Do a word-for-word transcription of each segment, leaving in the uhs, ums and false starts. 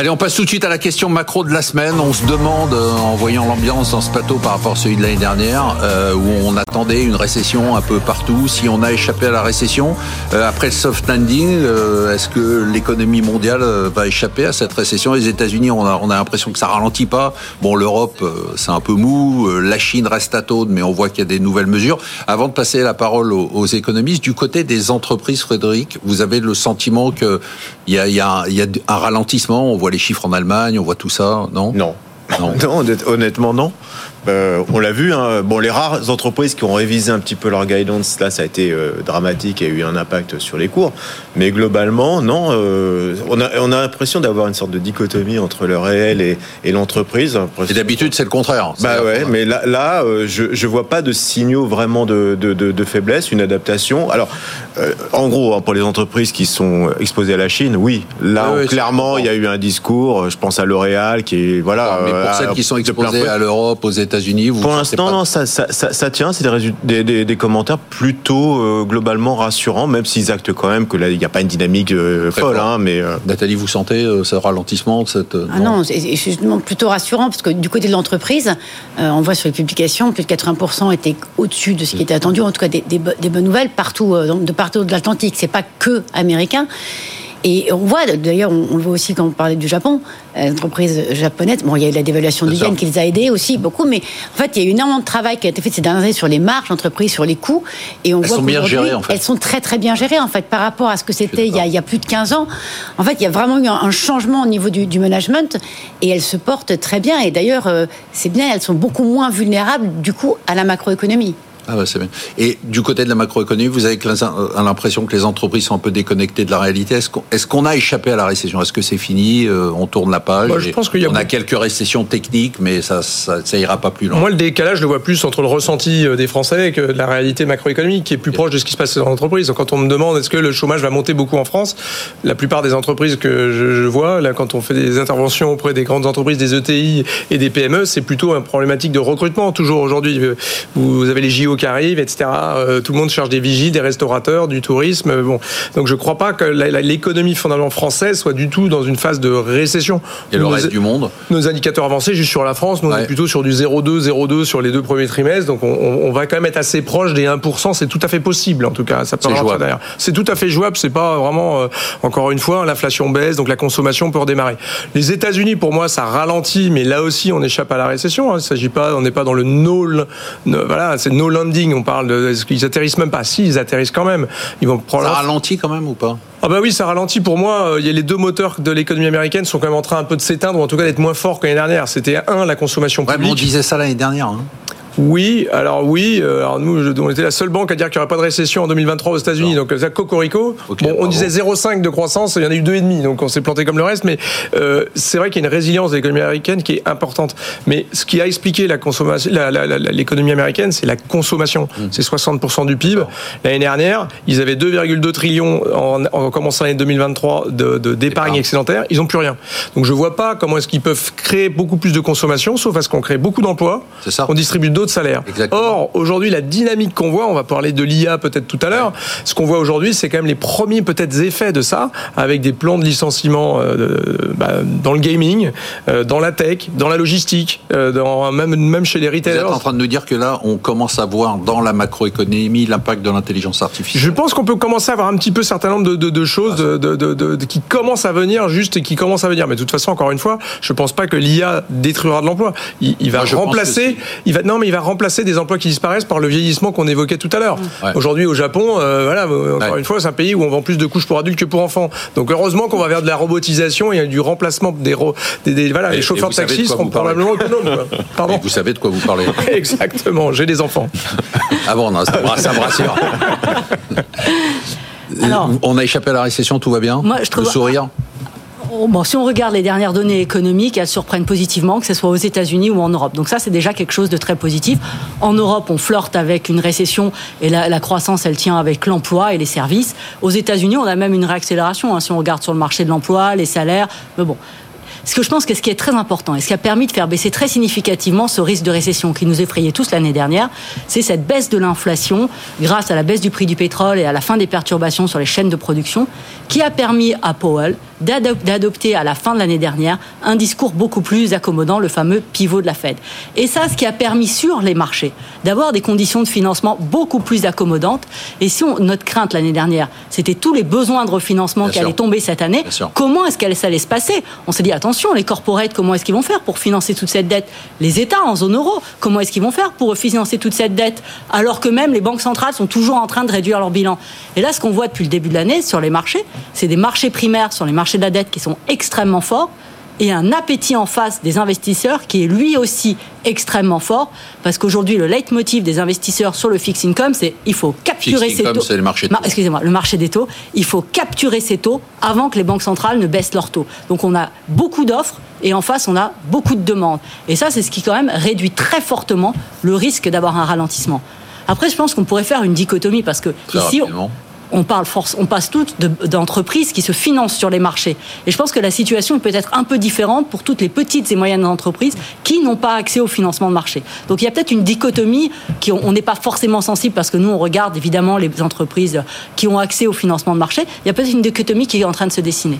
Allez, on passe tout de suite à la question macro de la semaine. On se demande, en voyant l'ambiance dans ce plateau par rapport à celui de l'année dernière, euh, où on attendait une récession un peu partout, si on a échappé à la récession, euh, après le soft landing, euh, est-ce que l'économie mondiale va échapper à cette récession ? Les États-Unis, on a, on a l'impression que ça ralentit pas. Bon, l'Europe, euh, c'est un peu mou. Euh, la Chine reste atone, mais on voit qu'il y a des nouvelles mesures. Avant de passer la parole aux, aux économistes, du côté des entreprises, Frédéric, vous avez le sentiment qu'il y a, y, a, y a un ralentissement. On voit les chiffres en Allemagne, on voit tout ça, non ? Non. Non. non, honnêtement non. Euh, on l'a vu, hein. Bon, les rares entreprises qui ont révisé un petit peu leur guidance, là, ça a été euh, dramatique et a eu un impact sur les cours. Mais globalement, non. Euh, on a, on a l'impression d'avoir une sorte de dichotomie entre le réel et, et l'entreprise. Et d'habitude, c'est le contraire. C'est bah ouais, mais là, là, je, je vois pas de signaux vraiment de, de, de, de faiblesse, une adaptation. Alors, euh, en gros, hein, pour les entreprises qui sont exposées à la Chine, oui. Là, ah, oui, clairement, il y a eu un discours. Je pense à L'Oréal, qui, voilà. Non, pour celles qui sont exposées à l'Europe, aux États-Unis, vous pour l'instant, pas... non, ça, ça, ça, ça tient. C'est des, résu... des, des, des commentaires plutôt euh, globalement rassurants, même s'ils actent quand même que là, il n'y a pas une dynamique euh, folle. Hein, mais euh... Nathalie, vous sentez euh, ce ralentissement de cette euh, ah non, non c'est, c'est justement plutôt rassurant parce que du côté de l'entreprise, euh, on voit sur les publications plus de quatre-vingts pour cent étaient au-dessus de ce qui était attendu. En tout cas, des, des, des bonnes nouvelles partout, euh, de partout de l'Atlantique. C'est pas que américain. Et on voit, d'ailleurs, on le voit aussi quand on parlait du Japon, l'entreprise japonaise, bon, il y a eu la dévaluation du yen qui les a aidés aussi beaucoup, mais en fait, il y a eu énormément de travail qui a été fait ces dernières années sur les marges d'entreprise, sur les coûts, et on elles voit sont bien gérées, en fait. Elles sont très très bien gérées, en fait, par rapport à ce que c'était il y, a, il y a plus de quinze ans. En fait, il y a vraiment eu un changement au niveau du, du management, et elles se portent très bien, et d'ailleurs, c'est bien, elles sont beaucoup moins vulnérables, du coup, à la macroéconomie. Ah bah c'est bien. Et du côté de la macroéconomie, vous avez l'impression que les entreprises sont un peu déconnectées de la réalité. Est-ce qu'on, est-ce qu'on a échappé à la récession ? Est-ce que c'est fini ? euh, On tourne la page. Moi, je pense qu'il y a on a quelques récessions techniques, mais ça, ça, ça ira pas plus loin. Moi, le décalage, je le vois plus entre le ressenti des Français que de la réalité macroéconomique, qui est plus proche de ce qui se passe dans l'entreprise. Quand on me demande est-ce que le chômage va monter beaucoup en France, la plupart des entreprises que je, je vois, là, quand on fait des interventions auprès des grandes entreprises, des E T I et des P M E, c'est plutôt une problématique de recrutement. Toujours aujourd'hui, vous avez les J O qui arrivent, et cetera. Euh, tout le monde cherche des vigies, des restaurateurs, du tourisme. Euh, bon, donc je ne crois pas que la, la, l'économie fondamentalement française soit du tout dans une phase de récession. Et le nos, reste du monde. Nos indicateurs avancés, juste sur la France, nous ouais. on est plutôt sur du zéro virgule deux, zéro virgule deux sur les deux premiers trimestres. Donc on, on, on va quand même être assez proche des un pour cent. C'est tout à fait possible, en tout cas. Ça peut rentrer derrière. C'est tout à fait jouable. C'est pas vraiment, euh, encore une fois, l'inflation baisse, donc la consommation peut redémarrer. Les États-Unis, pour moi, ça ralentit, mais là aussi, on échappe à la récession. Hein. Il s'agit pas, on n'est pas dans le no, no, voilà, c'est no landing, on parle de... Est-ce qu'ils atterrissent même pas ? Si, ils atterrissent quand même. Ils vont prendre... Ça ralentit quand même ou pas ? Ah bah oui, ça ralentit pour moi. Les deux moteurs de l'économie américaine sont quand même en train un peu de s'éteindre, ou en tout cas d'être moins forts que l'année dernière. C'était un, la consommation publique. Ouais, on disait ça l'année dernière. Hein. Oui, alors oui, alors nous, on était la seule banque à dire qu'il n'y aurait pas de récession en deux mille vingt-trois aux États-Unis, non. donc ça cocorico. Okay, bon, on pardon. disait zéro virgule cinq de croissance, il y en a eu deux virgule cinq, donc on s'est planté comme le reste, mais euh, c'est vrai qu'il y a une résilience de l'économie américaine qui est importante. Mais ce qui a expliqué la consommation, la, la, la, l'économie américaine, c'est la consommation. Mmh. C'est soixante pour cent du P I B. L'année dernière, ils avaient deux virgule deux trillions en, en commençant l'année deux mille vingt-trois de, de, d'épargne excédentaire, ils n'ont plus rien. Donc je ne vois pas comment est-ce qu'ils peuvent créer beaucoup plus de consommation, sauf à ce qu'on crée beaucoup d'emplois, c'est ça. On distribue d'autres salaire. Exactement. Or, aujourd'hui, la dynamique qu'on voit, on va parler de l'I A peut-être tout à l'heure, ouais. ce qu'on voit aujourd'hui, c'est quand même les premiers peut-être effets de ça, avec des plans de licenciement euh, bah, dans le gaming, euh, dans la tech, dans la logistique, euh, dans, même, même chez les retailers. Vous êtes en train de nous dire que là, on commence à voir dans la macroéconomie l'impact de l'intelligence artificielle. Je pense qu'on peut commencer à avoir un petit peu certain nombre de, de, de choses ah, de, de, de, de, de, qui commencent à venir juste et qui commencent à venir. Mais de toute façon, encore une fois, je ne pense pas que l'I A détruira de l'emploi. Il, il va Moi, remplacer... Il va, non, mais il va remplacer des emplois qui disparaissent par le vieillissement qu'on évoquait tout à l'heure. Ouais. Aujourd'hui, au Japon, euh, voilà, encore ouais. une fois, c'est un pays où on vend plus de couches pour adultes que pour enfants. Donc, heureusement qu'on va vers de la robotisation et du remplacement des, ro- des, des voilà, et, les chauffeurs de taxis seront probablement autonomes. Pardon. Et vous savez de quoi vous parlez. Exactement. J'ai des enfants. Ah bon, non, ça me rassure. Alors, on a échappé à la récession, tout va bien. Moi, je trouve... Le sourire. Bon, si on regarde les dernières données économiques, elles surprennent positivement, que ce soit aux États-Unis ou en Europe. Donc ça, c'est déjà quelque chose de très positif. En Europe, on flirte avec une récession et la, la croissance, elle tient avec l'emploi et les services. Aux États-Unis, on a même une réaccélération, hein, si on regarde sur le marché de l'emploi, les salaires. Mais bon, ce que je pense que ce qui est très important et ce qui a permis de faire baisser très significativement ce risque de récession qui nous effrayait tous l'année dernière, c'est cette baisse de l'inflation grâce à la baisse du prix du pétrole et à la fin des perturbations sur les chaînes de production qui a permis à Powell d'adop- d'adopter à la fin de l'année dernière un discours beaucoup plus accommodant, le fameux pivot de la Fed. Et ça, ce qui a permis sur les marchés d'avoir des conditions de financement beaucoup plus accommodantes. Et si on, notre crainte l'année dernière, c'était tous les besoins de refinancement Bien qui sûr. allaient tomber cette année, comment est-ce que ça allait se passer ? On s'est dit, attention, les corporates, comment est-ce qu'ils vont faire pour financer toute cette dette ? Les États en zone euro, comment est-ce qu'ils vont faire pour financer toute cette dette ? Alors que même les banques centrales sont toujours en train de réduire leur bilan. Et là, ce qu'on voit depuis le début de l'année sur les marchés, c'est des marchés primaires sur les marchés de la dette qui sont extrêmement forts et un appétit en face des investisseurs qui est lui aussi extrêmement fort, parce qu'aujourd'hui le leitmotiv des investisseurs sur le fixed income, c'est il faut capturer ces taux. C'est le marché de taux. Excusez-moi, le marché des taux, il faut capturer ces taux avant que les banques centrales ne baissent leurs taux. Donc on a beaucoup d'offres et en face on a beaucoup de demandes. Et ça, c'est ce qui quand même réduit très fortement le risque d'avoir un ralentissement. Après, je pense qu'on pourrait faire une dichotomie parce que très ici on, on parle force, on passe toutes de, d'entreprises qui se financent sur les marchés. Et je pense que la situation peut être un peu différente pour toutes les petites et moyennes entreprises qui n'ont pas accès au financement de marché. Donc il y a peut-être une dichotomie qui on n'est pas forcément sensible parce que nous on regarde évidemment les entreprises qui ont accès au financement de marché. Il y a peut-être une dichotomie qui est en train de se dessiner.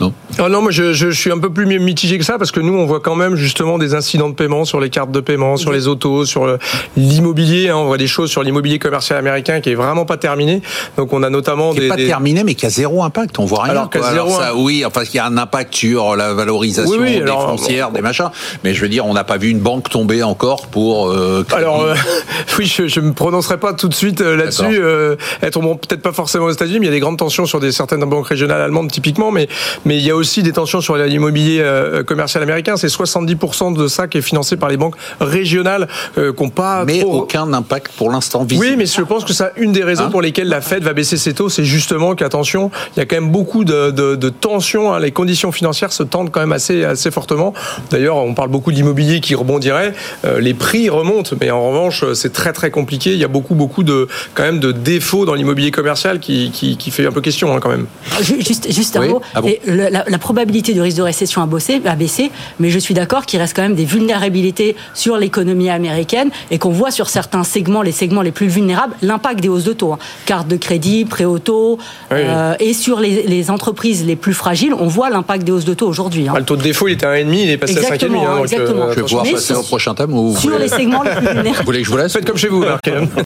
Non. Ah non, moi je, je, je suis un peu plus mitigé que ça parce que nous on voit quand même justement des incidents de paiement sur les cartes de paiement, sur les autos, sur le, l'immobilier. Hein, on voit des choses sur l'immobilier commercial américain qui est vraiment pas terminé. Donc on a notamment qui des, est pas des... terminé, mais qui a zéro impact. On voit rien. Alors, quoi. Alors ça, oui, enfin il y a un impact sur la valorisation oui, oui, des alors, foncières, bon, des machins. Mais je veux dire, on n'a pas vu une banque tomber encore pour. Euh, alors euh, oui, je, je me prononcerai pas tout de suite euh, là-dessus. Euh, elles tomberont peut-être pas forcément aux États-Unis, mais il y a des grandes tensions sur des certaines banques régionales allemandes typiquement, mais mais il y a aussi des tensions sur l'immobilier commercial américain. C'est soixante-dix pour cent de ça qui est financé par les banques régionales euh, qui n'ont pas mais trop... aucun impact pour l'instant visible. Oui, mais je pense que c'est une des raisons hein pour lesquelles la Fed va baisser ses taux, c'est justement qu'attention, il y a quand même beaucoup de, de, de tensions. Hein. Les conditions financières se tendent quand même assez, assez fortement. D'ailleurs, on parle beaucoup de l'immobilier qui rebondirait. Euh, les prix remontent, mais en revanche, c'est très très compliqué. Il y a beaucoup beaucoup de quand même de défauts dans l'immobilier commercial qui, qui, qui fait un peu question hein, quand même. Juste, juste un oui mot. Ah bon. Et La, la, la probabilité de risque de récession a, bossé, a baissé, mais je suis d'accord qu'il reste quand même des vulnérabilités sur l'économie américaine et qu'on voit sur certains segments, les segments les plus vulnérables, l'impact des hausses de taux. Hein. Carte de crédit, prêt auto, oui, euh, oui. et sur les, les entreprises les plus fragiles, on voit l'impact des hausses de taux aujourd'hui. Hein. Bah, le taux de défaut, il était à un virgule cinq, il est passé exactement, à cinq virgule cinq. Hein, exactement. Euh, je vais pouvoir passer si, au prochain thème. Ou vous sur voulez... les segments les plus vulnérables. Vous voulez que je vous laisse ? Faites comme chez vous. Alors,